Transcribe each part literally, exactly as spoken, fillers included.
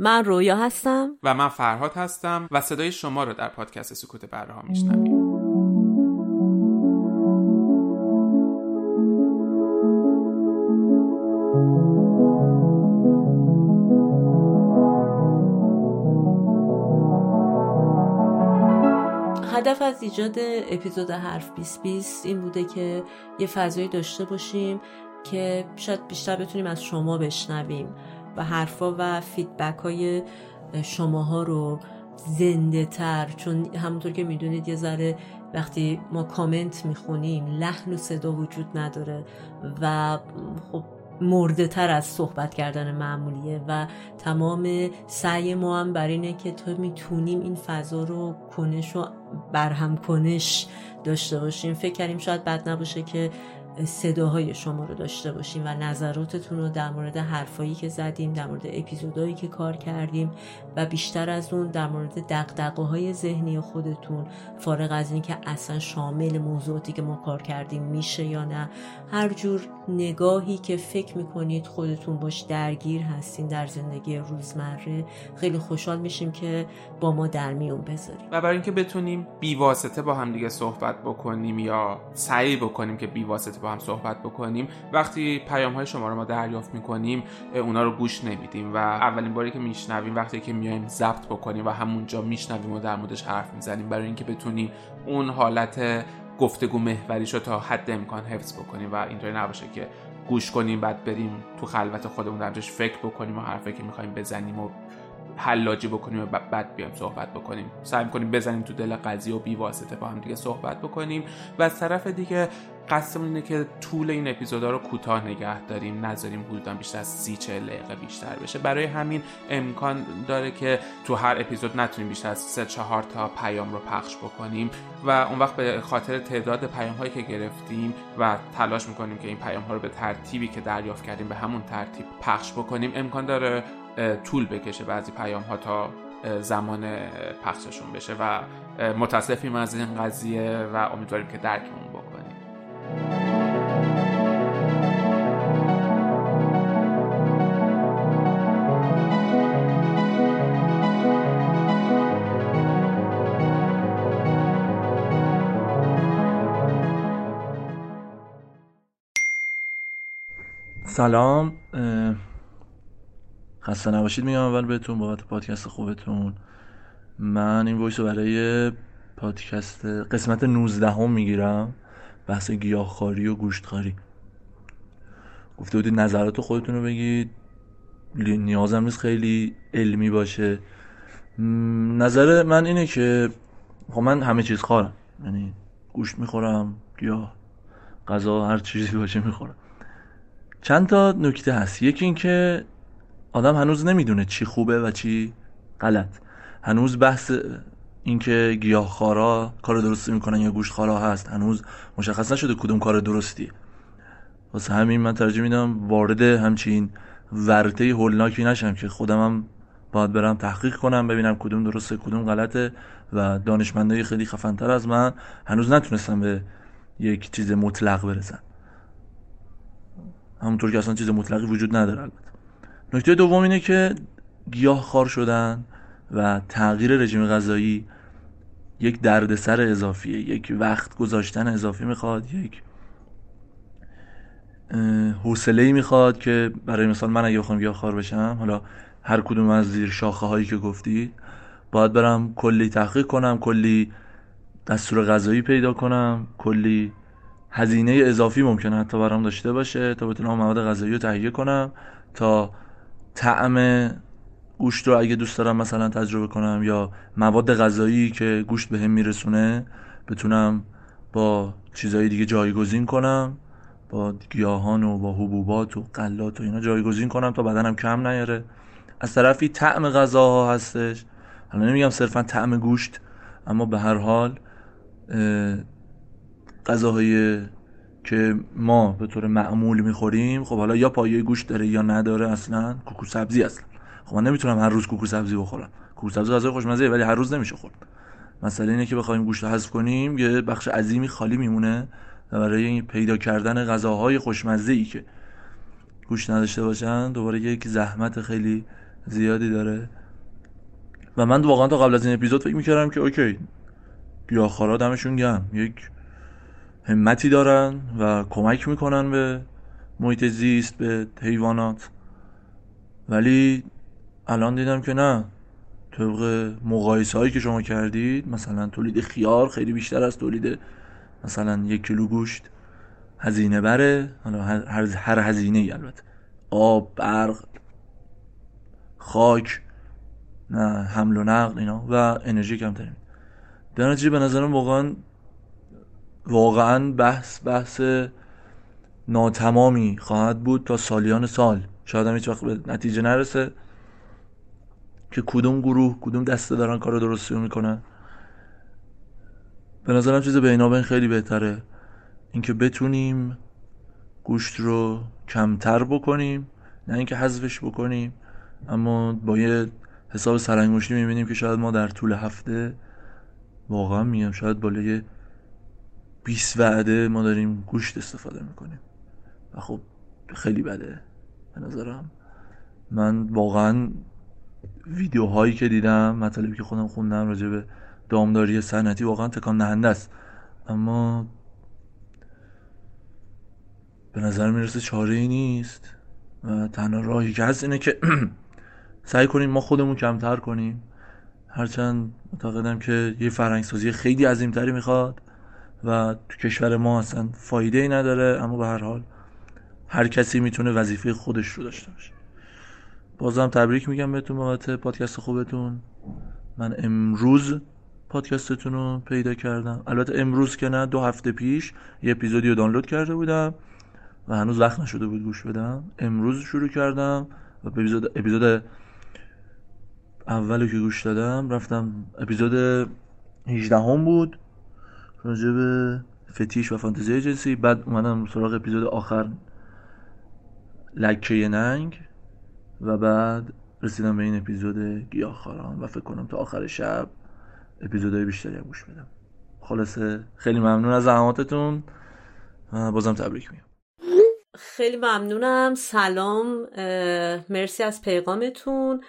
من رویا هستم و من فرهاد هستم و صدای شما رو در پادکست سکوت بره‌ها میشنویم. هدف از ایجاد اپیزود حرف بیست بیست این بوده که یه فضایی داشته باشیم که شاید بیشتر بتونیم از شما بشنویم و حرفا و فیدبک های شماها رو زنده تر، چون همونطور که میدونید یه ذره وقتی ما کامنت میخونیم لحن و صدا وجود نداره و خب مرده تر از صحبت کردن معمولیه و تمام سعی ما هم بر اینه که تا میتونیم این فضا رو کنش و برهم کنش داشته باشیم. فکر کردیم شاید بد نباشه که صداهای شما رو داشته باشیم و نظراتتون رو در مورد حرفایی که زدیم، در مورد اپیزودایی که کار کردیم و بیشتر از اون در مورد دغدغه‌های ذهنی خودتون، فارغ از این که اصلا شامل موضوعاتی که ما کار کردیم میشه یا نه، هر جور نگاهی که فکر میکنید خودتون باش درگیر هستین در زندگی روزمره، خیلی خوشحال میشیم که با ما در میون بذاریم و برای اینکه بتونیم بی واسطه با هم دیگه صحبت بکنیم یا سعی بکنیم که بی واسطه با هم صحبت بکنیم. وقتی پیام‌های شما رو ما دریافت میکنیم اونا رو گوش نمیدیم و اولین باری که میشنویم وقتی که میایم ضبط بکنیم و همونجا میشنویم و در موردش حرف میزنیم برای اینکه بتونیم اون حالت گفتگو محوریشو تا حد امکان حفظ بکنیم و اینطوری نباشه که گوش کنیم بعد بریم تو خلوت خودمون درجاش فکر بکنیم و حرفی که می‌خوایم بزنیم و حلاجی بکنیم و بعد بیایم صحبت بکنیم. سعی می‌کنیم بزنیم تو دل قضیه و بی واسطه با هم دیگه صحبت بکنیم و از طرف دیگه قصدمون اینه که طول این اپیزودا رو کوتاه نگه داریم، نذاریم حدوداً بیشتر از سی چهل دقیقه بیشتر بشه. برای همین امکان داره که تو هر اپیزود نتونیم بیشتر از سه چهار تا پیام رو پخش بکنیم و اون وقت به خاطر تعداد پیام‌هایی که گرفتیم و تلاش می‌کنیم که این پیام‌ها رو به ترتیبی که دریافت کردیم به همون ترتیب پخش بکنیم. امکان داره طول بکشه بعضی پیام‌ها تا زمان پخششون بشه و متاسفیم از این قضیه و امیدواریم که درکمون بکنیم. سلام، خسته نباشید میگم اول بهتون بابت پادکست خوبتون. من این وایس رو برای پادکست قسمت نوزده هم میگیرم، بحث گیاهخواری و گوشتخواری. گفته بودید نظرات خودتون رو بگید، نیازم نیست خیلی علمی باشه. نظر من اینه که خب من همه چیز خورم، یعنی گوشت میخورم، گیاه، غذا، هر چیزی باشه میخورم. چند تا نکته هست. یکی این که آدم هنوز نمیدونه چی خوبه و چی غلط. هنوز بحث این که گیاهخوارا کار درستی میکنن یا گوشتخوارا هست هنوز مشخص نشده کدوم کار درستی. واسه همین من ترجیح میدم وارد همچین ورطه هولناکی نشم که خودم هم باید برم تحقیق کنم ببینم کدوم درسته کدوم غلطه و دانشمندای خیلی خفن‌تر از من هنوز نتونستن به یک چیز مطلق برسن، همونطور که اصلا چیز مطلقی وجود نداره. البته نکته دوم اینه که گیاهخوار شدن و تغییر رژیم غذایی یک دردسر اضافیه، یک وقت گذاشتن اضافی میخواد، یک حوصله‌ای میخواد که برای مثال من اگه بخوام گیاهخوار بشم، حالا هر کدوم از زیر شاخه هایی که گفتید، باید برم کلی تحقیق کنم، کلی دستور غذایی پیدا کنم، کلی هزینه اضافی ممکنه حتی برام داشته باشه تا بتونم مواد غذایی رو تهیه کنم، تا طعم گوشت رو اگه دوست دارم مثلا تجربه کنم یا مواد غذایی که گوشت بهم میرسونه بتونم با چیزهای دیگه جایگزین کنم، با گیاهان و با حبوبات و غلات و اینا جایگزین کنم تا بدنم کم نیاره. از طرفی طعم غذاها هستش، حالا نمیگم صرفا طعم گوشت، اما به هر حال غذاهایی که ما به طور معمول میخوریم خب حالا یا پایه گوشت داره یا نداره. اصلا کوکو سبزی اصلا خب من نمیتونم هر روز کوکو سبزی بخورم. کوکو سبزی غذای خوشمزه ولی هر روز نمیشه خورد. مسئله اینه که بخوایم گوشت رو حذف کنیم یه بخش عظیمی خالی میمونه و برای پیدا کردن غذاهای خوشمزه ای که گوشت نداشته باشن دوباره یک زحمت خیلی زیادی داره و من واقعا تا قبل از این اپیزود فکر میکردم که اوکی گیاهخوارا دمشون گرم، یک همتی دارن و کمک میکنن به محیط زیست، به حیوانات، ولی الان دیدم که نه، طبق مقایسه هایی که شما کردید مثلا تولید خیار خیلی بیشتر از تولید مثلا یک کیلو گوشت هزینه بره، هر هر هزینه ای، البته آب، برق، خاک، نه حمل و نقل اینا و انرژی کم ترین. در نتیجه به نظرم واقعا واقعا بحث بحث ناتمامی خواهد بود تا سالیان سال، شاید هم هیچ وقت به نتیجه نرسه که کدوم گروه کدوم دسته دارن کار درستی رو میکنن. به نظرم چیز بینابین خیلی بهتره، اینکه بتونیم گوشت رو کمتر بکنیم، نه اینکه حذفش بکنیم، اما با یه حساب سرانگشتی میبینیم که شاید ما در طول هفته، واقعا میگم شاید بالای بیست وعده ما داریم گوشت استفاده میکنیم و خب خیلی بده. به نظرم من واقعا ویدیوهایی که دیدم، مطالبی که خودم خوندم راجع به دامداری صنعتی واقعا تکان دهنده است، اما به نظر میرسه چاره‌ای نیست و تنها راهی که هست اینه که سعی کنیم ما خودمون کمتر کنیم، هرچند معتقدم که یه فرهنگسازی خیلی عظیمتری میخواد و تو کشور ما اصلا فایده ای نداره، اما به هر حال هر کسی میتونه وظیفه خودش رو داشته باشه. بازم تبریک میگم بهتون بابت پادکست خوبتون. من امروز پادکستتون رو پیدا کردم، البته امروز که نه، دو هفته پیش یه اپیزودی رو دانلود کرده بودم و هنوز وقت نشده بود گوش بدم، امروز شروع کردم و به اپیزود اپیزود اولو که گوش دادم رفتم اپیزود هجده هم بود راجع به فتیش و فانتزی جنسی، بعد اومدم سراغ اپیزود آخر لکه ننگ و بعد رسیدم به این اپیزود گیاهخواران و فکر کنم تا آخر شب اپیزودهای بیشتری هم گوش بدم. خلاصه خیلی ممنون از زحماتتون، بازم تبریک میگم. خیلی ممنونم، سلام، مرسی از پیغامتون.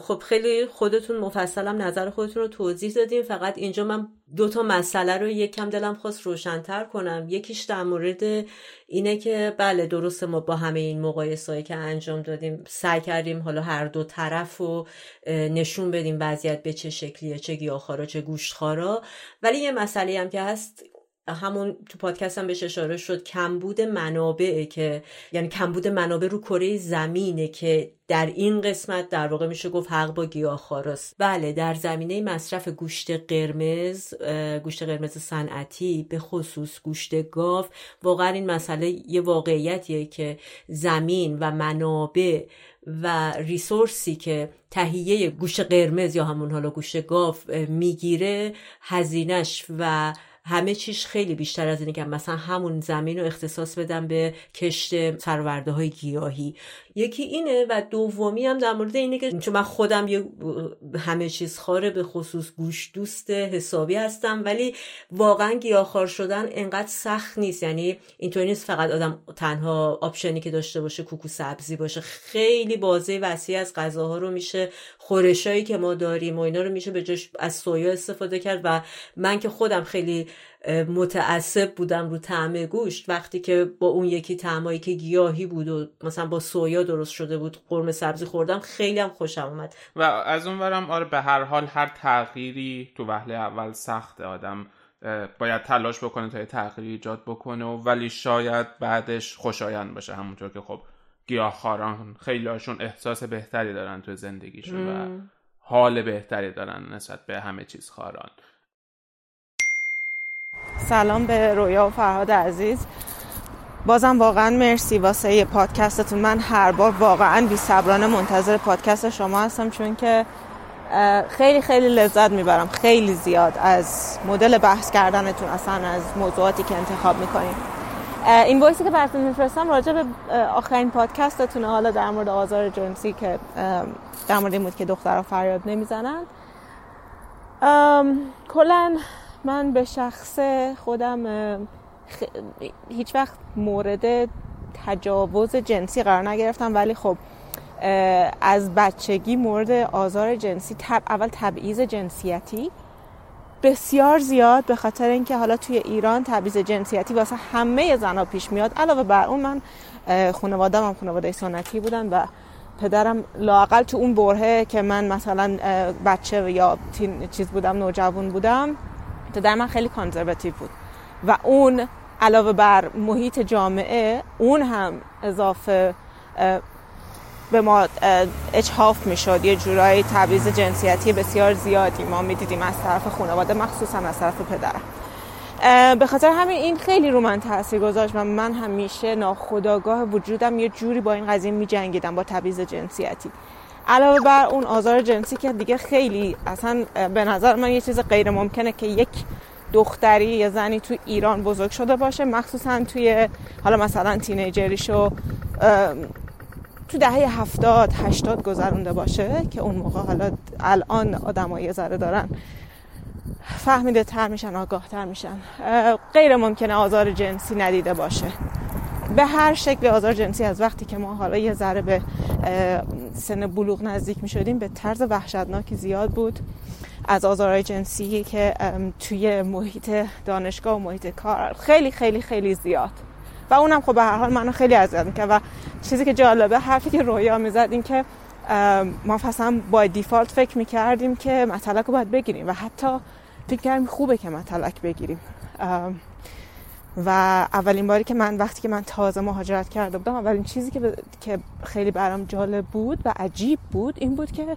خب خیلی خودتون مفصلم نظر خودتون رو توضیح دادیم، فقط اینجا من دو تا مسئله رو یکم دلم خواست روشن‌تر کنم. یکیش در مورد اینه که بله درست ما با همه این مقایسه‌ای که انجام دادیم سعی کردیم حالا هر دو طرف رو نشون بدیم وضعیت به چه شکلیه، چه گیاهخوارا چه گوشتخوارا، ولی یه مسئله هم که هست، همون تو پادکست هم بهش اشاره شد، کمبود منابع، که یعنی کمبود منابع رو کره زمینه که در این قسمت در واقع میشه گفت حق با گیاهخواراست. بله در زمینه مصرف گوشت قرمز، گوشت قرمز صنعتی، به خصوص گوشت گاو، واقعا این مسئله یه واقعیتیه که زمین و منابع و ریسورسی که تهیه گوشت قرمز یا همون حالا گوشت گاو میگیره، هزینش و همه چیش خیلی بیشتر از اینه که مثلا همون زمین رو اختصاص بدم به کشت سرورده های گیاهی. یکی اینه و دومی هم در مورد اینه که چون من خودم یه همه چیز خواره، به خصوص گوشت دوست حسابی هستم، ولی واقعا گیاهخوار شدن انقدر سخت نیست، یعنی اینطوری نیست فقط آدم تنها آپشنی که داشته باشه کوکو سبزی باشه، خیلی بازه وسیع از غذاها رو میشه، خورشایی که ما داریم و اینا رو میشه به جاش از سویا استفاده کرد و من که خودم خیلی متعصب بودم رو طعم گوشت وقتی که با اون یکی طعمایی که گیاهی بود و مثلا با سویا درست شده بود قرمه سبزی خوردم، خیلی هم خوشم اومد. و از اون ورم آره به هر حال هر تغییری تو وهله اول سخته، آدم باید تلاش بکنه تا یه تغییری ایجاد بکنه ولی شاید بعدش خوشایند باشه، همونطور که خب گیاهخواران خیلی هاشون احساس بهتری دارن تو زندگیشون و حال بهتری دارن نسبت به همه چیز خواران. سلام به رویا و فرهاد عزیز، بازم واقعا مرسی واسه یه پادکستتون. من هر بار واقعا بی‌صبرانه منتظر پادکست شما هستم چون که خیلی خیلی لذت میبرم خیلی زیاد از مدل بحث کردنتون، اصلا از موضوعاتی که انتخاب میکنین. این وایسی که براتون میفرستم راجع به آخرین پادکستتون، حالا در مورد آزار جنسی که در مورد این بود که دخترها فریاد نمیزنن. کلاً من به شخص خودم خ... هیچ وقت مورد تجاوز جنسی قرار نگرفتم، ولی خب از بچگی مورد آزار جنسی تب اول تبعیض جنسیتی بسیار زیاد، به خاطر اینکه حالا توی ایران تبعیض جنسیتی واسه همه زنها پیش میاد. علاوه بر اون من خانواده‌م هم خانواده سنتی بودن و پدرم لااقل تو اون برهه که من مثلا بچه یا چیز بودم، نوجوان بودم، پدر من خیلی کانزرواتیو بود و اون علاوه بر محیط جامعه اون هم اضافه به ما اجحاف می شد. یه جورایی تبعیض جنسیتی بسیار زیادی ما می دیدیم از طرف خانواده، مخصوصا از طرف پدرم. به خاطر همین این خیلی رو من تاثیر گذاشت و من همیشه ناخودآگاه وجودم یه جوری با این قضیه می جنگیدم، با تبعیض جنسیتی. علاوه بر اون آزار جنسی که دیگه خیلی اصلا به نظر من یه چیز غیر ممکنه که یک دختری یا زنی تو ایران بزرگ شده باشه، مخصوصا توی حالا مثلا تینیجریشو تو دهه هفتاد هشتاد گذرونده باشه، که اون موقع حالا الان آدم‌ها یه ذره دارن فهمیده تر میشن، آگاه تر میشن، غیر ممکنه آزار جنسی ندیده باشه. به هر شکل آزار جنسی از وقتی که ما حالا یه ذره به سن بلوغ نزدیک میشدیم به طرز وحشتناکی زیاد بود. از آزارهای جنسی که توی محیط دانشگاه و محیط کار خیلی خیلی خیلی زیاد و اونم خب به هر حال منو خیلی اذیت می‌کرد. و چیزی که جالبه، حرفی که رویا میزد این که ما فصلا با دیفالت فکر میکردیم که مطلق رو باید بگیریم و حتی فکر کردیم خوبه که مطلق بگیریم. و اولین باری که من وقتی که من تازه مهاجرت کرده بودم، اولین چیزی که, ب... که خیلی برام جالب بود و عجیب بود این بود که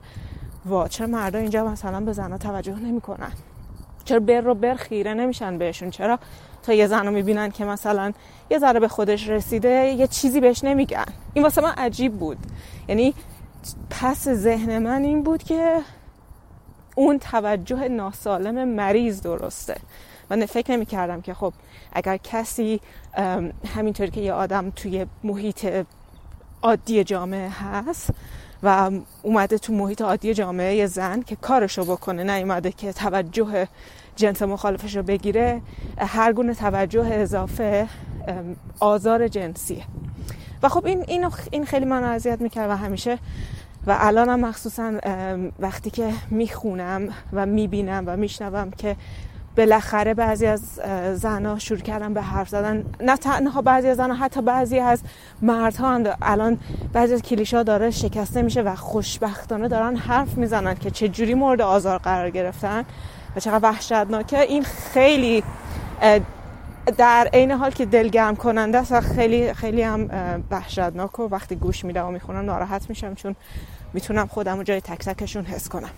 وا چرا مردا اینجا مثلا به زنها توجه نمی‌کنن، چرا بر رو بر خیره نمیشن بهشون، چرا تا یه زن رو میبینن که مثلا یه ذره به خودش رسیده یه چیزی بهش نمیگن. این واسه من عجیب بود. یعنی پس ذهن من این بود که اون توجه ناسالم مریض درسته. من فکر نمی کردم که خب اگر کسی همینطوری که یه آدم توی محیط عادی جامعه هست و اومده تو محیط عادی جامعه یه زن که کارشو بکنه، نه اومده که توجه جنس مخالفشو بگیره، هر گونه توجه اضافه آزار جنسیه. و خب این این, این خیلی منو اذیت میکرد و همیشه و الانم مخصوصا وقتی که میخونم و میبینم و میشنوم که بالاخره بعضی از زنها شروع کردن به حرف زدن، نه تنها بعضی از زنها، حتی بعضی از مردها هم الان بعضی از کلیشه‌ها داره شکسته میشه و خوشبختانه دارن حرف میزنن که چه جوری مورد آزار قرار گرفتن و چقدر وحشتناکه. این خیلی در عین حال که دلگرم کننده است و خیلی خیلی هم وحشتناکه. وقتی گوش میدم و میخونم ناراحت میشم، چون میتونم خودم رو جای تک تکشون حس کنم.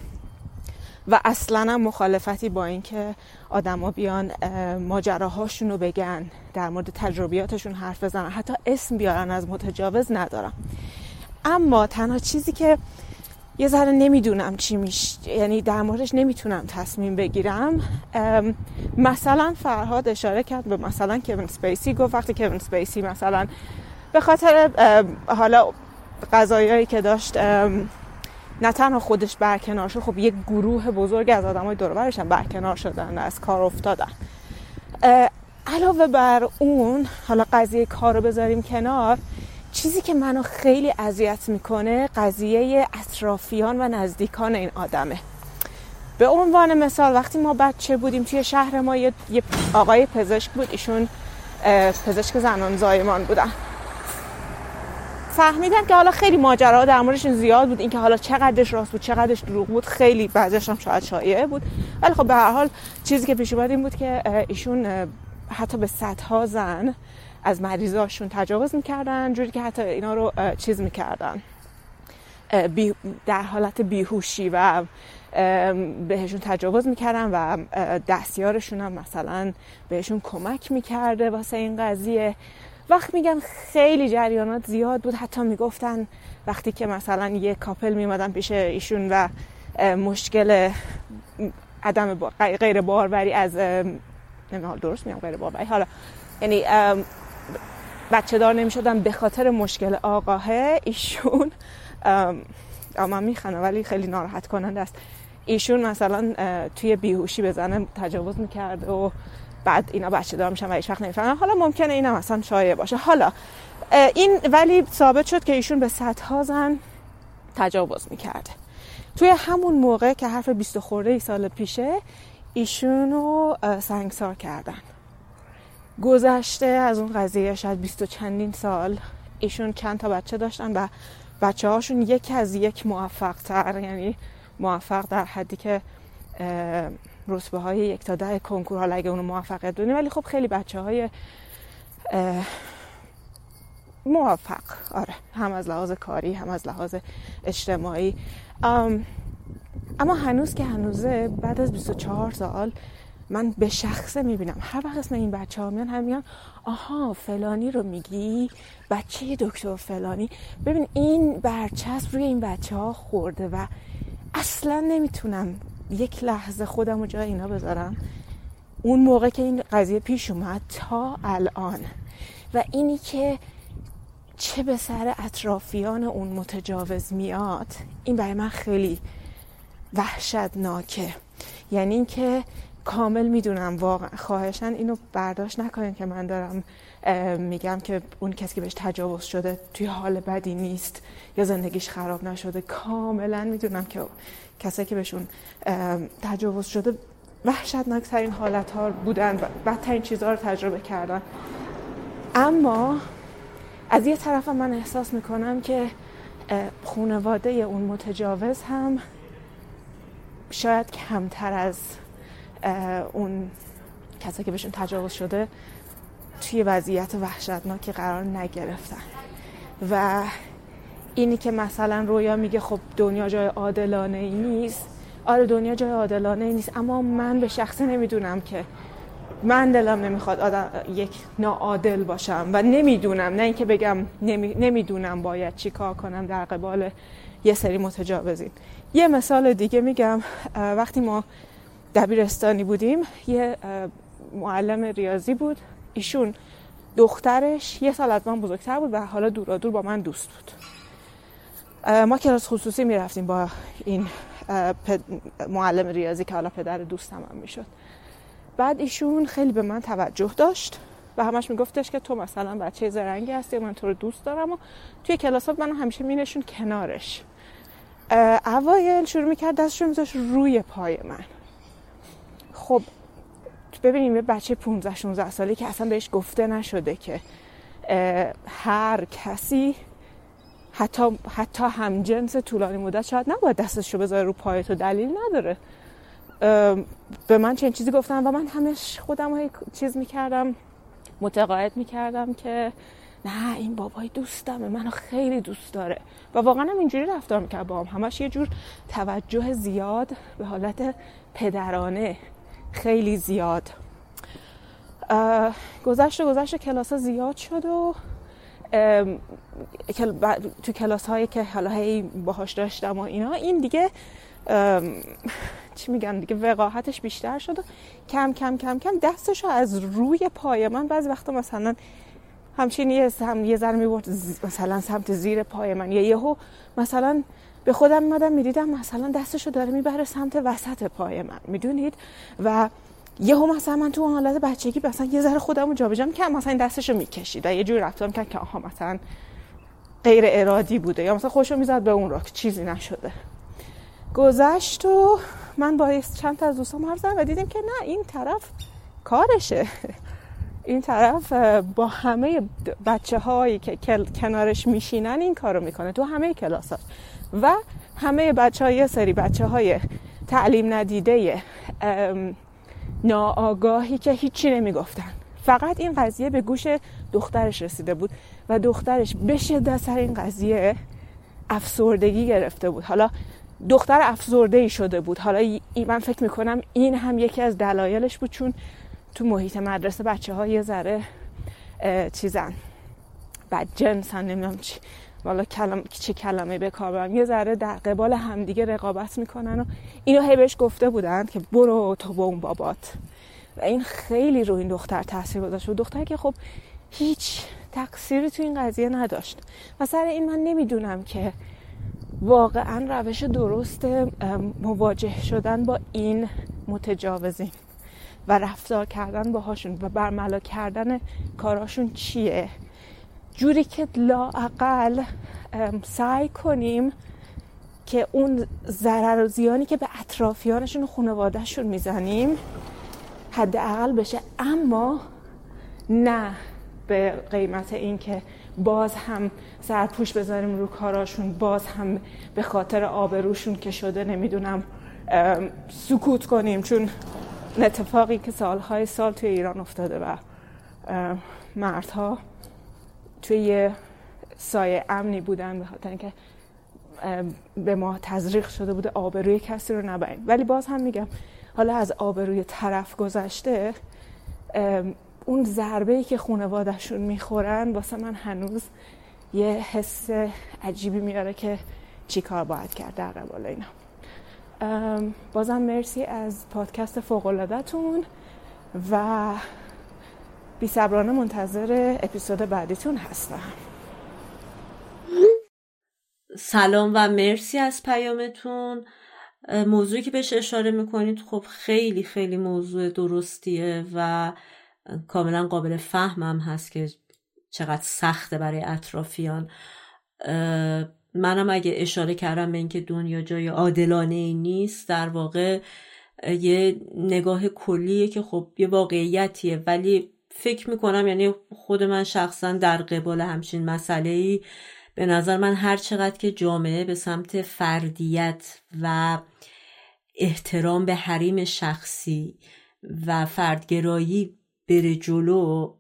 و اصلاً مخالفتی با این که آدما بیان ماجراهاشون رو بگن، در مورد تجربیاتشون حرف بزنن، حتی اسم بیارن از متجاوز ندارم. اما تنها چیزی که یه ذره نمیدونم چی میشه، یعنی در موردش نمیتونم تصمیم بگیرم. مثلا فرهاد اشاره کرد به مثلا کوین اسپیسی، گفت وقتی کوین اسپیسی مثلا به خاطر حالا قضایایی که داشت نه تنها خودش برکنار شد، خب یک گروه بزرگ از آدمای دور و برش هم برکنار شدن و از کار افتادن. علاوه بر اون، حالا قضیه کار رو بذاریم کنار، چیزی که منو خیلی اذیت میکنه قضیه اطرافیان و نزدیکان این آدمه. به عنوان مثال وقتی ما بچه بودیم توی شهر ما یه آقای پزشک بود، ایشون پزشک زنان زایمان بودن. فهمیدم که حالا خیلی ماجراها در موردشون زیاد بود، اینکه حالا چقدرش راست بود چقدرش دروغ بود، خیلی بعضیش هم شاید شایعه بود، ولی خب به هر حال چیزی که پیش اومد این بود که ایشون حتی به صدها زن از مریضاشون تجاوز میکردن، جوری که حتی اینا رو چیز میکردن در حالت بیهوشی و بهشون تجاوز میکردن و دستیارشون هم مثلا بهشون کمک میکرده واسه این قضیه. وقت میگم خیلی جریانات زیاد بود. حتی میگفتن وقتی که مثلا یه کاپل میمدن پیش ایشون و مشکل عدم با... غیر باروری از نمیدونم درست میگم غیر باروری، حالا یعنی بچه دار نمیشدن به خاطر مشکل آقاهه، ایشون اما میخنه ولی خیلی ناراحت کننده است، ایشون مثلا توی بیهوشی به زن تجاوز میکرد و بعد اینا بچه دار میشن و هیچ وقت نمیفهمن. حالا ممکنه اینم اصلا شایعه باشه، حالا این ولی ثابت شد که ایشون به صدها زن تجاوز میکرده. توی همون موقع که حرف بیست خورده ای سال پیشه ایشونو سنگسار کردن. گذشته از اون قضیه شاید بیست و چندین سال ایشون چند تا بچه داشتن و بچه هاشون یکی از یک موفق تر، یعنی موفق در حدی که رتبه های یک تا ده کنکور، حالا اگه اونو موفقیت دونیم، ولی خب خیلی بچه های موفق، آره، هم از لحاظ کاری هم از لحاظ اجتماعی. اما هنوز که هنوزه بعد از بیست و چهار سال من به شخصه میبینم هر وقت اسم این بچه ها میان هم میگن آها فلانی رو میگی، بچه دکتر فلانی. ببین این برچسب روی این بچه ها خورده و اصلا نمیتونم یک لحظه خودم رو جای اینا بذارم، اون موقع که این قضیه پیش اومد تا الان. و اینی که چه به سر اطرافیان اون متجاوز میاد، این برای من خیلی وحشتناکه. یعنی این که کامل میدونم، واقعا خواهشاً اینو برداشت نکنین که من دارم میگم که اون کسی که بهش تجاوز شده توی حال بدی نیست یا زندگیش خراب نشده. کاملا میدونم که کسی که بهشون تجاوز شده وحشتناکترین حالت ها بودن و بدترین چیزها رو تجربه کردن. اما از یه طرف من احساس میکنم که خانواده اون متجاوز هم شاید کمتر از اون کسایی که بهشون تجاوز شده توی وضعیت وحشتناکی قرار نگرفتن. و اینی که مثلا رویا میگه خب دنیا جای عادلانه ای نیست، آره دنیا جای عادلانه ای نیست، اما من به شخصه نمیدونم که من دلم نمیخواد آدم یک ناعادل باشم و نمیدونم، نه اینکه بگم نمی... نمیدونم باید چی کار کنم در قبال یه سری متجاوزین. یه مثال دیگه میگم، وقتی ما دبیرستانی بودیم یه معلم ریاضی بود، ایشون دخترش یه سال از من بزرگتر بود و حالا دورا دور با من دوست بود. ما کلاس خصوصی میرفتیم با این پد... معلم ریاضی که حالا پدر دوستم هم میشد. بعد ایشون خیلی به من توجه داشت و همش میگفتش که تو مثلا بچه زرنگی هستی و من تو رو دوست دارم، و توی کلاسات من همیشه مینشون کنارش. اوایل شروع میکرد دستش رو میذاشت روی پای من. خب ببینیم یه بچه پانزده شانزده سالی که اصلا بهش گفته نشده که هر کسی حتی حتی همجنس طولانی مدت شاید نباید دستش رو بذاره رو پای تو، دلیل نداره. به من چنین چیزی گفتن و من همش خودم رو چیز میکردم، متقاعد میکردم که نه این بابای دوستمه، منو خیلی دوست داره، و واقعا هم اینجوری رفتار میکرد باهم. همش یه جور توجه زیاد به حالت پدرانه، خیلی زیاد. گذشت گذشت کلاس ها زیاد شد و تو کلاس هایی که حالا هی باهاش داشتم و اینا، این دیگه چی میگن دیگه، وقاحتش بیشتر شد و کم کم کم کم دستشو از روی پای من، بعضی وقتا مثلا همچین یه هم یه ذره میبرد مثلا سمت زیر پای من، یا یهو مثلا به خودم اومدم میدیدم مثلا دستشو داره میبره سمت وسط پای من، میدونید. و یهو مثلا من تو حالت بچگی مثلا یه ذره خودمو جابجا میکردم، مثلا دستشو میکشید و یه جوری رفتار میکرد که آها مثلا غیر ارادی بوده، یا مثلا خوشو میزد به اون را که چیزی نشده. گذشت و من با چند تا از دوستام حرف زدم و دیدیم که نه این طرف کارشه، این طرف با همه بچه هایی که کنارش میشینن این کارو میکنه تو همه کلاسات. و همه بچه های سری بچه های تعلیم ندیده ناآگاهی که هیچی نمیگفتن، فقط این قضیه به گوش دخترش رسیده بود و دخترش به شدت سر این قضیه افسردگی گرفته بود. حالا دختر افسرده‌ای شده بود. حالا من فکر میکنم این هم یکی از دلایلش بود، چون تو محیط مدرسه بچه ها یه ذره چیزن، بدجنسن، نمیدونم چی والا کلم... چه کلمه به کار برم، یه ذره در قبال همدیگه رقابت میکنن و اینو هی بهش گفته بودن که برو تو با اون بابات. و این خیلی رو این دختر تاثیر گذاشت و دختر که خب هیچ تقصیری تو این قضیه نداشت. و سر این من نمیدونم که واقعا روش درست مواجه شدن با این متجاوزین و رفتار کردن باهاشون و برملا کردن کاراشون چیه، جوری که لااقل سعی کنیم که اون ضرر و زیانی که به اطرافیانشون و خانوادهشون میزنیم حداقل بشه، اما نه به قیمت این که باز هم سرپوش بذاریم رو کاراشون، باز هم به خاطر آبروشون که شده نمیدونم سکوت کنیم، چون اتفاقی که سالهای سال توی ایران افتاده و مردها توی یه سایه امنی بودن به خاطر اینکه به ما تزریق شده بوده آبروی کسی رو نبریم. ولی باز هم میگم حالا از آبروی طرف گذشته، اون ضربه‌ای که خانواده‌شون میخورن واسه من هنوز یه حس عجیبی میاره که چی کار باید کرد در قبال اینا. بازم مرسی از پادکست فوق‌العاده‌تون و بی‌صبرانه منتظر اپیزود بعدیتون هستم. سلام و مرسی از پیامتون. موضوعی که بهش اشاره میکنید خب خیلی خیلی موضوع درستیه و کاملا قابل فهمم هست که چقدر سخته برای اطرافیان. منم اگه اشاره کردم به این که دنیا جای عادلانه‌ای نیست، در واقع یه نگاه کلیه که خب یه واقعیتیه، ولی فکر میکنم یعنی خود من شخصا در قبال همچین مسئله‌ای به نظر من هر چقدر که جامعه به سمت فردیت و احترام به حریم شخصی و فردگرایی بره جلو،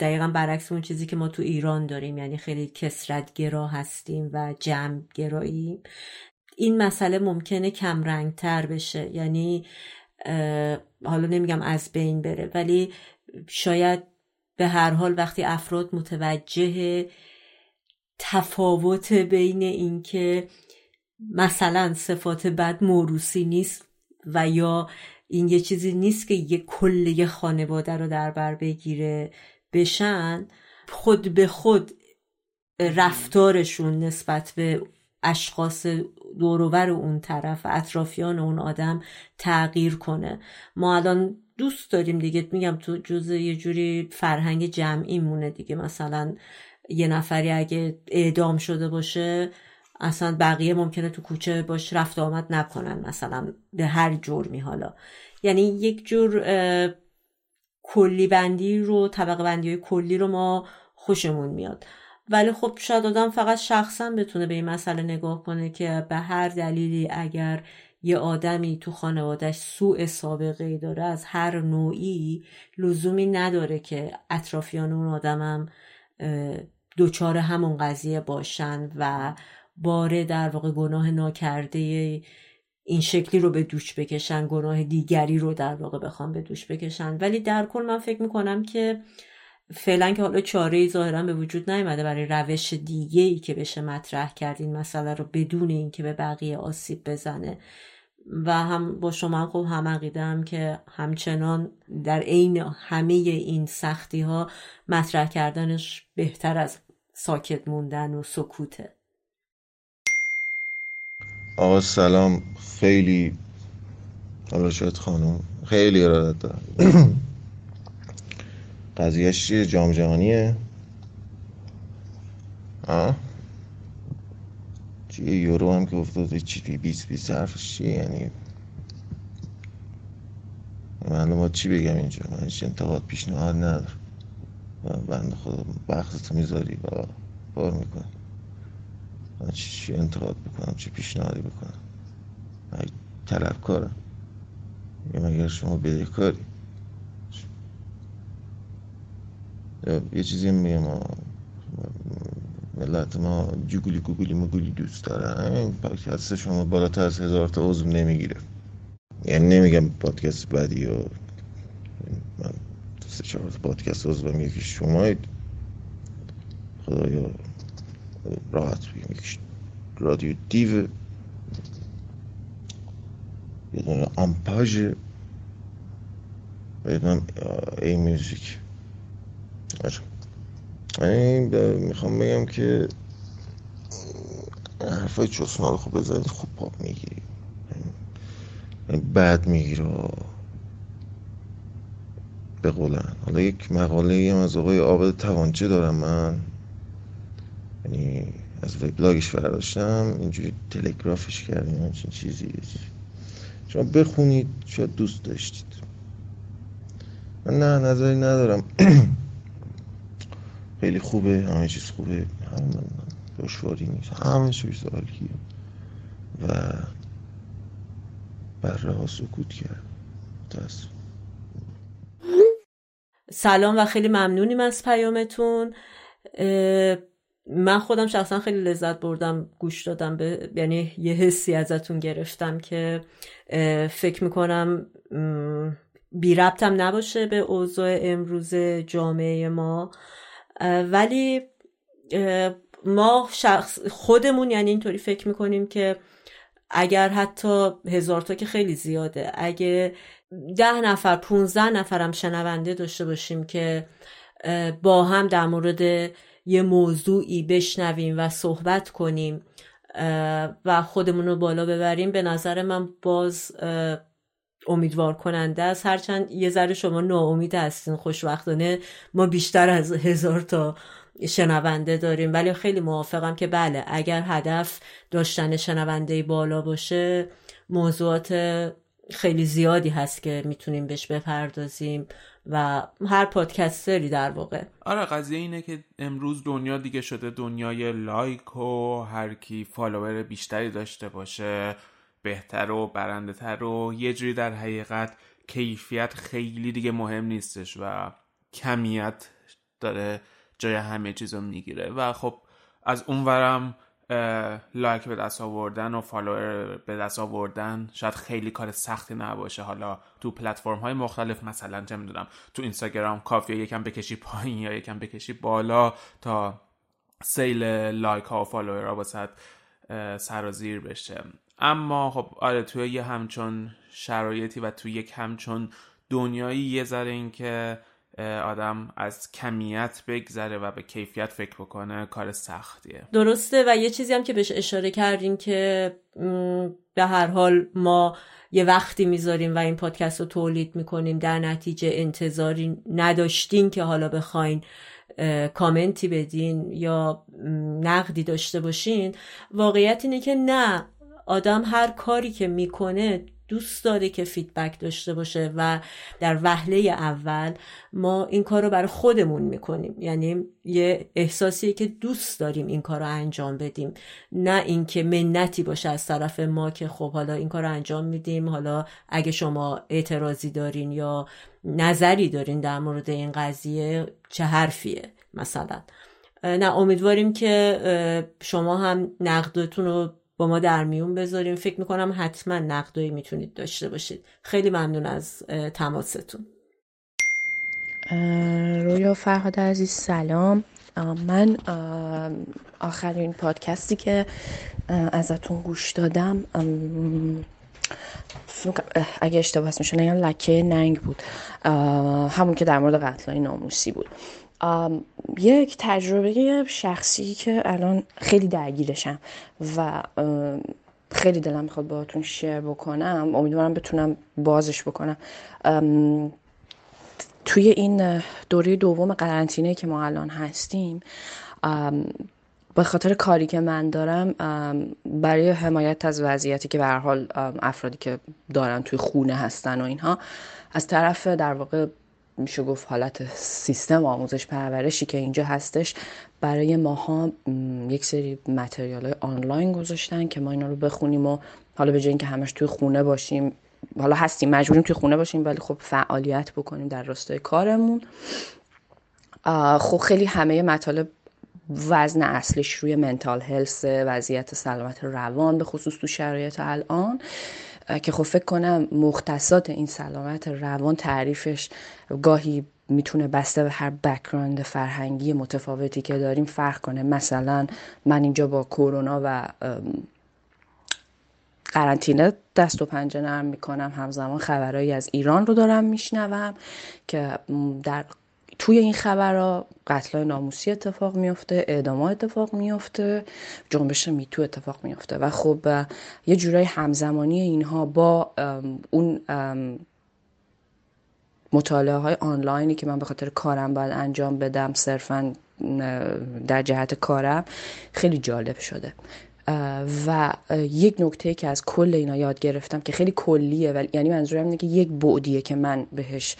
دقیقا برعکس اون چیزی که ما تو ایران داریم، یعنی خیلی کثرت‌گرا هستیم و جمع‌گراییم، این مسئله ممکنه کم رنگتر بشه. یعنی حالا نمیگم از بین بره، ولی شاید به هر حال وقتی افراد متوجه تفاوت بین این که مثلا صفات بد موروثی نیست و یا این یه چیزی نیست که یه کل یه خانواده رو در بر بگیره بشن، خود به خود رفتارشون نسبت به اشخاص دوروبر اون طرف و اطرافیان اون آدم تغییر کنه. ما الان دوست داریم دیگه، میگم تو جزء یه جوری فرهنگ جمعی مونه دیگه، مثلا یه نفری اگه اعدام شده باشه اصلا بقیه ممکنه تو کوچه باش رفت آمد نکنن، مثلا به هر جرمی. حالا یعنی یک جور کلی بندی رو، طبقه بندی های کلی رو ما خوشمون میاد، ولی خب شاید آدم فقط شخصا بتونه به این مسئله نگاه کنه که به هر دلیلی اگر یه آدمی تو خانوادهش سوء سابقه‌ای داره از هر نوعی، لزومی نداره که اطرافیان اون آدمم دوچار همون قضیه باشن و باره در واقع گناه ناکرده این شکلی رو به دوش بکشن، گناه دیگری رو در واقع بخوام به دوش بکشن. ولی در کل من فکر میکنم که فعلا که حالا چاره‌ای ظاهراً به وجود نیامده برای روش دیگه‌ای که بشه مطرح کرد این مسئله رو بدون این که به بقیه آسیب بزنه، و هم با شما خب هم عقیده‌ام که همچنان در عین همه این سختی‌ها مطرح کردنش بهتر از ساکت موندن و سکوته. آقا سلام، خیلی حالا شد خانم خیلی ارادت دارم. قضیهش چیه؟ جام جهانیه؟ آه؟ چیه؟ یورو هم که افتاده چی؟ بیس بیس حرفش چیه؟ یعنی من ما چی بگم اینجا؟ من هیچ انتقاد پیشنهاد ندارم، بند خدا بخصتو میذاری و بار میکنی، من چی انتقاد بکنم، چی پیشنهادی بکنم؟ من طلبکارم یا مگر شما بدهکاری؟ یه چیزی میگم، ملت ما جوگولی گوگولی مگولی دوست داره. این پادکست شما بالاتر از هزار تا عضو نمیگیره، یعنی نمیگم پادکست بعدی یا من سه چهار تا پادکست عضو بم، یکی شماید خدایا راحت بگیم، یکی رادیو دیو، یه دونه آمپاژ، یه دونه ای میوزیک. این میخوام بگم که حرفای چسنا رو خوب بزنید، خوب پاپ میگیری، بد میگیره به قولن. حالا یک مقاله هم از آقای عابد توانچه دارم من، یعنی از وبلاگش برداشتم اینجوری تلگرافش کردیم، همچین چیزی. شما بخونید، شاید دوست داشتید. من نه نظری ندارم. خیلی خوبه، همه چیز خوبه، همه دشواری نیست، همه چیز عالیه و بره ها سکوت کرد. دست سلام و خیلی ممنونیم از پیامتون. من خودم شخصا خیلی لذت بردم گوش دادم به، یعنی یه حسی ازتون گرفتم که فکر میکنم بی ربطم نباشه به اوضاع امروز جامعه ما، ولی ما شخص خودمون یعنی اینطوری فکر میکنیم که اگر حتی هزار تا که خیلی زیاده، اگه ده نفر پونزده نفرم شنونده داشته باشیم که با هم در مورد یه موضوعی بشنویم و صحبت کنیم و خودمون رو بالا ببریم، به نظر من باز امیدوار کننده است. هرچند یه ذره شما ناامید هستین، خوشبختانه ما بیشتر از هزار تا شنونده داریم، ولی خیلی موافقم که بله، اگر هدف داشتن شنونده بالا باشه، موضوعات خیلی زیادی هست که میتونیم بهش بپردازیم و هر پادکستری در واقع. آره، قضیه اینه که امروز دنیا دیگه شده دنیای لایک و هر کی فالوور بیشتری داشته باشه بهتر و برنده تر و یه جوری در حقیقت کیفیت خیلی دیگه مهم نیستش و کمیت داره جای همه چیز رو میگیره و خب از اونورم لایک به دست آوردن و فالوور به دست آوردن شاید خیلی کار سختی نباشه. حالا تو پلتفرم های مختلف، مثلا چه میدونم تو اینستاگرام کافیه یکم بکشی پایین یا یکم بکشی بالا تا سیل لایک ها و فالوور ها واسط سرازیر بشه. اما خب آره، توی یه همچون شرایطی و توی یک همچون دنیایی یه ذره این که آدم از کمیت بگذره و به کیفیت فکر بکنه کار سختیه. درسته. و یه چیزی هم که بهش اشاره کردین که به هر حال ما یه وقتی میذاریم و این پادکست رو تولید میکنیم، در نتیجه انتظاری نداشتین که حالا بخواین کامنتی بدین یا نقدی داشته باشین. واقعیت اینه که نه، آدم هر کاری که میکنه دوست داره که فیدبک داشته باشه و در وهله اول ما این کار رو برای خودمون میکنیم، یعنی یه احساسیه که دوست داریم این کار رو انجام بدیم، نه اینکه منتی باشه از طرف ما که خب حالا این کار رو انجام میدیم، حالا اگه شما اعتراضی دارین یا نظری دارین در مورد این قضیه چه حرفیه مثلا. نه، امیدواریم که شما هم نقدتون رو با ما در میون بذاریم. فکر میکنم حتما نقدایی میتونید داشته باشید. خیلی ممنون از تماستون. رویا فرهاد عزیز سلام. من آخرین پادکستی که ازتون گوش دادم اگه اشتباه میشه نگم لکه ننگ بود، همون که در مورد قتل‌های ناموسی بود. ام یک تجربه شخصی که الان خیلی درگیرشم و خیلی دلم میخواد باهاتون شیر بکنم، امیدوارم بتونم بازش بکنم. توی این دوره دوم قرنطینه که ما الان هستیم، به خاطر کاری که من دارم برای حمایت از وضعیتی که به هر حال افرادی که دارن توی خونه هستن و اینها، از طرف در واقع میشه گفت حالت سیستم آموزش پرورشی که اینجا هستش، برای ماها یک سری متریال‌های آنلاین گذاشتن که ما اینا رو بخونیم و حالا به جای اینکه همش توی خونه باشیم، حالا هستیم مجبوریم توی خونه باشیم ولی خب فعالیت بکنیم در راستای کارمون. خب خیلی همه مطالب وزن اصلش روی منتال هلس، وضعیت سلامت روان، به خصوص تو شرایط الان که خب فکر کنم مختصات این سلامت روان تعریفش گاهی میتونه بسته به هر بک‌گراند فرهنگی متفاوتی که داریم فرق کنه. مثلا من اینجا با کرونا و قرنطینه دست و پنجه نرم میکنم، همزمان خبرایی از ایران رو دارم میشنوم که در توی این خبرها قتل‌های ناموسی اتفاق میفته، اعدام‌ها اتفاق میفته، جنبش میتو اتفاق میفته و خب یه جورای همزمانی اینها با اون مطالعه های آنلاینی که من به خاطر کارم باید انجام بدم صرفا در جهت کارم خیلی جالب شده. و یک نکته که از کل اینا یاد گرفتم که خیلی کلیه، ولی یعنی منظورم اینه که یک بعدیه که من بهش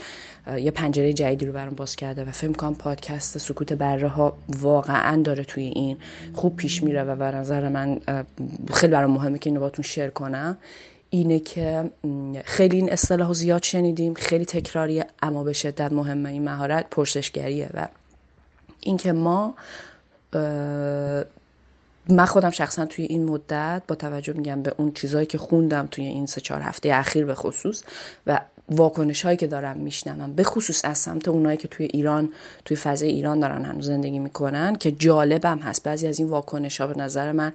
یه پنجره جدیدی رو برام باز کرده و فکر می‌کنم پادکست سکوت بره ها واقعا داره توی این خوب پیش میره و به نظر من خیلی برام مهمه که اینو باهاتون شیر کنم. اینه که خیلی این اصطلاحو زیاد شنیدیم، خیلی تکراریه، اما به شدت مهمه. این مهارت پرسشگریه و اینکه ما، من خودم شخصا توی این مدت با توجه میگم به اون چیزایی که خوندم توی این سه چهار هفته اخیر به خصوص و واکنش هایی که دارم میشنوم به خصوص از سمت اونایی که توی ایران، توی فضای ایران دارن هنوز زندگی میکنن، که جالبم هست بعضی از این واکنش ها به نظر من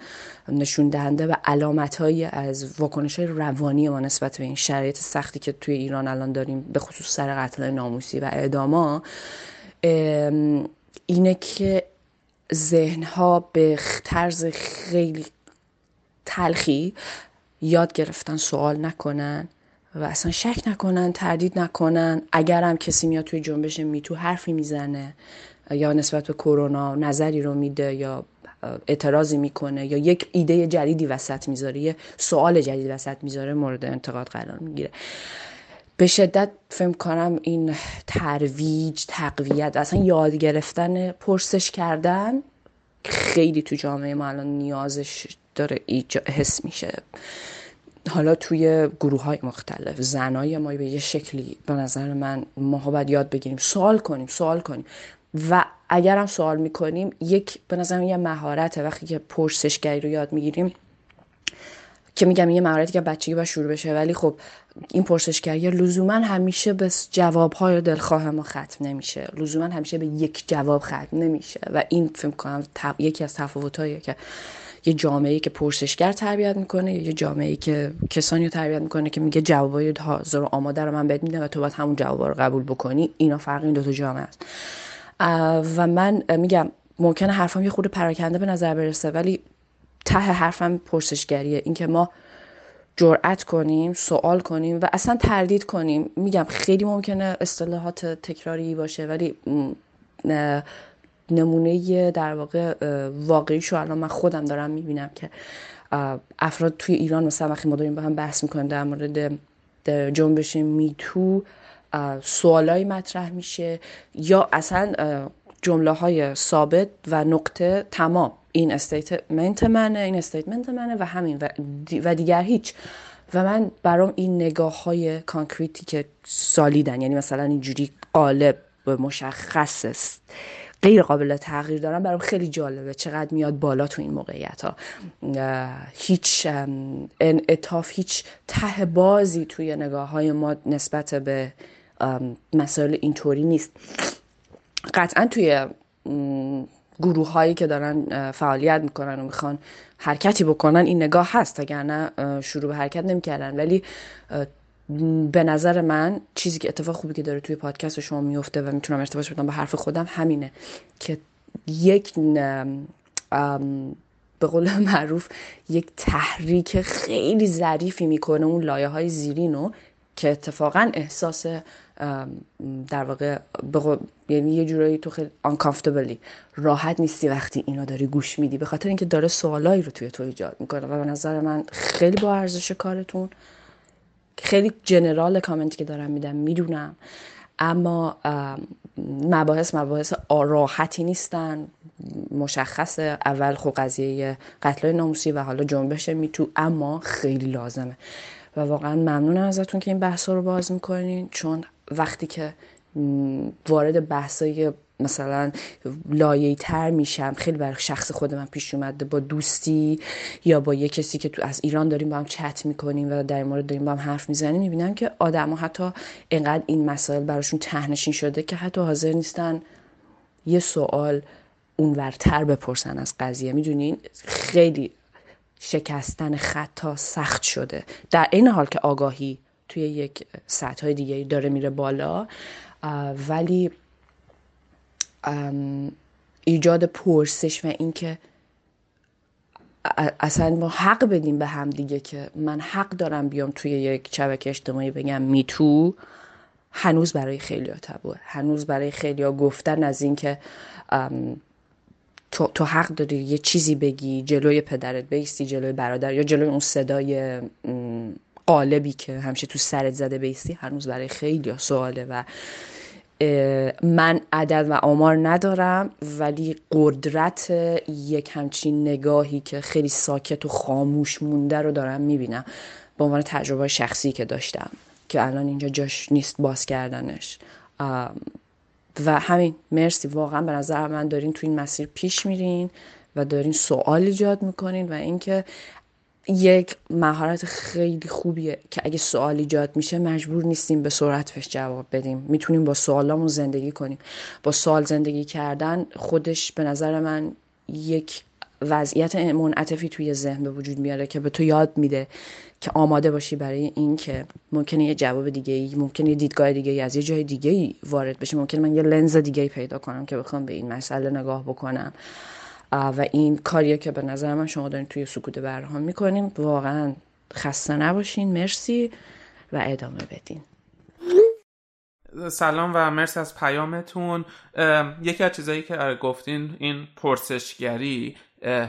نشون دهنده و علامت هایی از واکنش های روانی ما نسبت به این شرایط سختی که توی ایران الان داریم به خصوص سر قتل ناموسی و اعداما، اینه که ذهنها به طرز خیلی تلخی یاد گرفتن سوال نکنن و اصلا شک نکنن، تردید نکنن. اگر هم کسی میاد توی جنبش میتو حرفی میزنه یا نسبت به کرونا نظری رو میده یا اعتراضی میکنه یا یک ایده جدیدی وسط میذاره، یه سوال جدید وسط میذاره، مورد انتقاد قرار میگیره. به شدت فهم کنم این ترویج، تقویت، اصلا یاد گرفتن، پرسش کردن خیلی تو جامعه ما الان نیازش داره ایجا حس میشه. حالا توی گروه های مختلف زنای ما به یه شکلی به نظر من ما ها باید یاد بگیریم سوال کنیم سوال کنیم و اگر هم سوال میکنیم یک به نظر من یه مهارته. وقتی که پرسشگری رو یاد میگیریم که میگم یه مهارتی که بچگی باید شروع بشه، ولی خب این پرسشگری لزوما همیشه به جواب‌های دلخواه ما ختم نمیشه، لزوما همیشه به یک جواب ختم نمیشه و این فکر کنم تب... یکی از تفاوت‌هاییه که یه جامعه‌ای که پرسشگر تربیت میکنه یا یه جامعه‌ای که کسانی رو تربیت میکنه که میگه جوابای حاضر و آماده رو من بهت میدم و تو باید همون جوابا رو قبول بکنی، اینا فرق این دو تا جامعه است. و من میگم ممکنه حرفم یه خورده پراکنده به نظر برسه، ولی ته حرفم پرسشگریه، این که ما جرأت کنیم، سوال کنیم و اصلا تردید کنیم. میگم خیلی ممکنه اصطلاحات تکراری باشه، ولی نمونه در واقع واقعیشو الان من خودم دارم میبینم که افراد توی ایران مثلا وقتی ما داریم با هم بحث میکنیم در مورد جنبش میتو، سوالایی مطرح میشه یا اصلا جمله های ثابت و نقطه تمام، این استیتمنت منه، این استیتمنت منه و همین و, دی و دیگر هیچ. و من برام این نگاه های کانکریتی که سالیدن، یعنی مثلا اینجوری قالب مشخص است، غیر قابل تغییر دارن، برام خیلی جالبه چقدر میاد بالا تو این موقعیت ها. هیچ انعطاف، هیچ ته بازی توی نگاه های ما نسبت به مسائل اینطوری نیست. قطعا توی گروه هایی که دارن فعالیت میکنن و میخوان حرکتی بکنن این نگاه هست، اگر نه شروع به حرکت نمیکردن. ولی به نظر من چیزی که اتفاق خوبی که داره توی پادکست شما میفته و میتونم ارتباط بدم با حرف خودم همینه که یک به قول معروف یک تحریک خیلی ظریفی میکنه اون لایه های زیرینو که اتفاقا احساس در واقع بقو... یعنی یه جورایی تو خیلی uncomfortably راحت نیستی وقتی اینا داری گوش میدی، به خاطر اینکه داره سوالایی رو توی تو ایجاد میکنه. و به نظر من خیلی با ارزش کارتون، خیلی جنرال کامنتی که دارم میدم میدونم، اما مباحث مباحث راحتی نیستن، مشخصه. اول خب قضیه قتلای ناموسی و حالا جنبش میتو، اما خیلی لازمه و واقعا ممنونم ازتون که این بحثا رو باز میکنین، چون وقتی که وارد بحثای مثلا لایه‌ای تر میشم، خیلی برای شخص خود من پیش اومده با دوستی یا با یه کسی که تو از ایران داریم با هم چت میکنیم و در این مورد داریم با هم حرف میزنیم، میبینم که آدما حتی اینقدر این مسائل براشون ته‌نشین شده که حتی حاضر نیستن یه سوال اونورتر بپرسن از قضیه. میدونین خیلی شکستن خطا سخت شده، در این حال که آگاهی توی یک سطح دیگه داره میره بالا، ولی ایجاد پرسش و اینکه اصلا ما حق بدیم به هم دیگه که من حق دارم بیام توی یک شبکه اجتماعی بگم میتو هنوز برای خیلیا تابوه، هنوز برای خیلیا گفتن از این که تو, تو حق داری یه چیزی بگی، جلوی پدرت بیستی، جلوی برادر، یا جلوی اون صدای قالبی که همیشه تو سرت زده بیستی، هنوز برای خیلیا سواله. و من عدد و آمار ندارم، ولی قدرت یک همچین نگاهی که خیلی ساکت و خاموش مونده رو دارم میبینم، به عنوان تجربه شخصی که داشتم که الان اینجا جاش نیست باز کردنش. و همین، مرسی، واقعا به نظر من دارین تو این مسیر پیش میرین و دارین سوال ایجاد میکنین، و اینکه یک مهارت خیلی خوبیه که اگه سوال ایجاد میشه مجبور نیستیم به سرعت بهش جواب بدیم، میتونیم با سوالامون زندگی کنیم. با سوال زندگی کردن خودش به نظر من یک وضعیت منعطفی توی ذهن به وجود میاره که به تو یاد میده که آماده باشی برای این که ممکنه یه جواب دیگه ای، ممکنه یه دیدگاه دیگه ای از یه جای دیگه ای وارد بشه، ممکنه من یه لنز دیگه ای پیدا کنم که بخوام به این مسئله نگاه بکنم. و این کاریه که به نظر من شما دارین توی سکوت برها میکنین. واقعا خسته نباشین، مرسی و ادامه بدین. سلام و مرسی از پیامتون. یکی از چیزایی که گفتین این پرسشگری،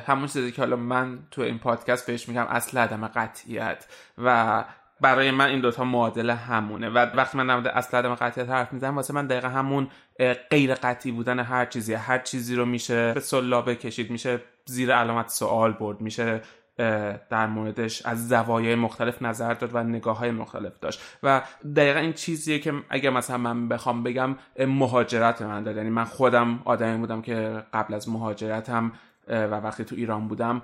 همون چیزی که حالا من تو این پادکست بهش میگم اصل عدم قطعیت، و برای من این دوتا معادله همونه. و وقتی من نمیده اصل عدم قطعیت حرف میزنم، واسه من دقیقا همون غیر قطعی بودن هر چیزی، هر چیزی رو میشه به سلابه کشید، میشه زیر علامت سوال برد، میشه در موردش از زوایای مختلف نظر داد و نگاه‌های مختلف داشت. و دقیقا این چیزیه که اگه مثلا من بخوام بگم مهاجرت من داد، یعنی من خودم آدمی بودم که قبل از مهاجرتم و وقتی تو ایران بودم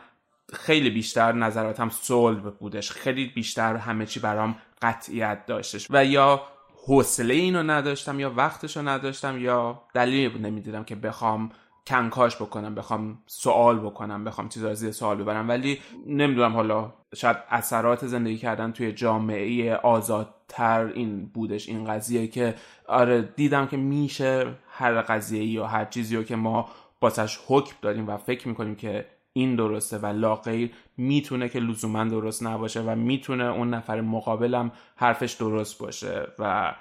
خیلی بیشتر نظراتم صلب بودش، خیلی بیشتر همه چی برام قطعیت داشتش، و یا حوصله اینو نداشتم یا وقتشو نداشتم یا دلیلی نمیدیدم که بخوام کنکاش بکنم، بخوام سوال بکنم، بخوام چیزا رو زیر سوال ببرم. ولی نمیدونم، حالا شاید اثرات زندگی کردن توی جامعه آزادتر این بودش، این قضیه که آره دیدم که میشه هر قضیه یا هر چیزی رو که ما باسش حکم داریم و فکر میکنیم که این درسته و لاغیر، میتونه که لزوما درست نباشه و میتونه اون نفر مقابلم حرفش درست باشه، و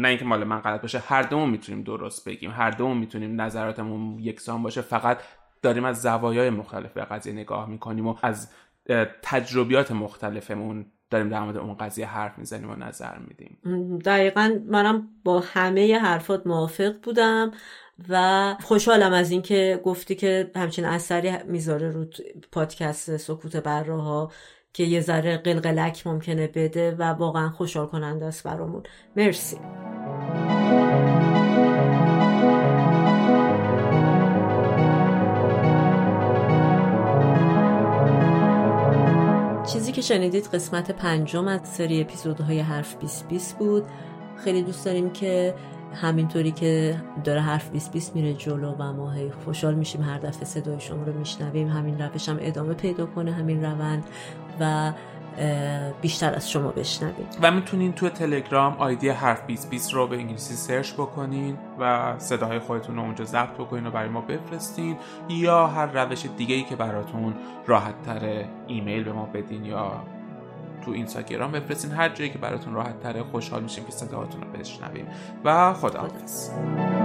نه اینکه مال من غلط باشه. هر دومون میتونیم درست بگیم، هر دومون میتونیم نظراتمون یکسان باشه، فقط داریم از زوایای مختلف به قضیه نگاه میکنیم و از تجربیات مختلفمون داریم در مورد اون قضیه حرف میزنیم و نظر میدیم. دقیقاً منم با همه حرفات موافق بودم و خوشحالم از این که گفتی که همچین اثری میذاره رو پادکست سکوت بره‌ها که یه ذره قلقلک ممکنه بده و واقعا خوشحال کننده است برامون. مرسی. چیزی که شنیدید قسمت پنجم از سری اپیزودهای حرف بیست بیست بود. خیلی دوست داریم که همینطوری که داره حرف بیست بیست میره جلو و ما هی خوشحال میشیم هر دفعه صدای شما رو میشنویم، همین روش هم ادامه پیدا کنه، همین روند، و بیشتر از شما بشنویم. و میتونین تو تلگرام آیدی حرف بیست بیست رو به انگلیسی سرچ بکنین و صداهای خودتون رو اونجا ضبط بکنین و برای ما بفرستین، یا هر روش دیگه‌ای که براتون راحت تره، ایمیل به ما بدین یا تو اینستاگرام بفرستین، هر جایی که براتون راحت تره. خوشحال میشیم که صداهاتون رو بشنویم و خداحافظ.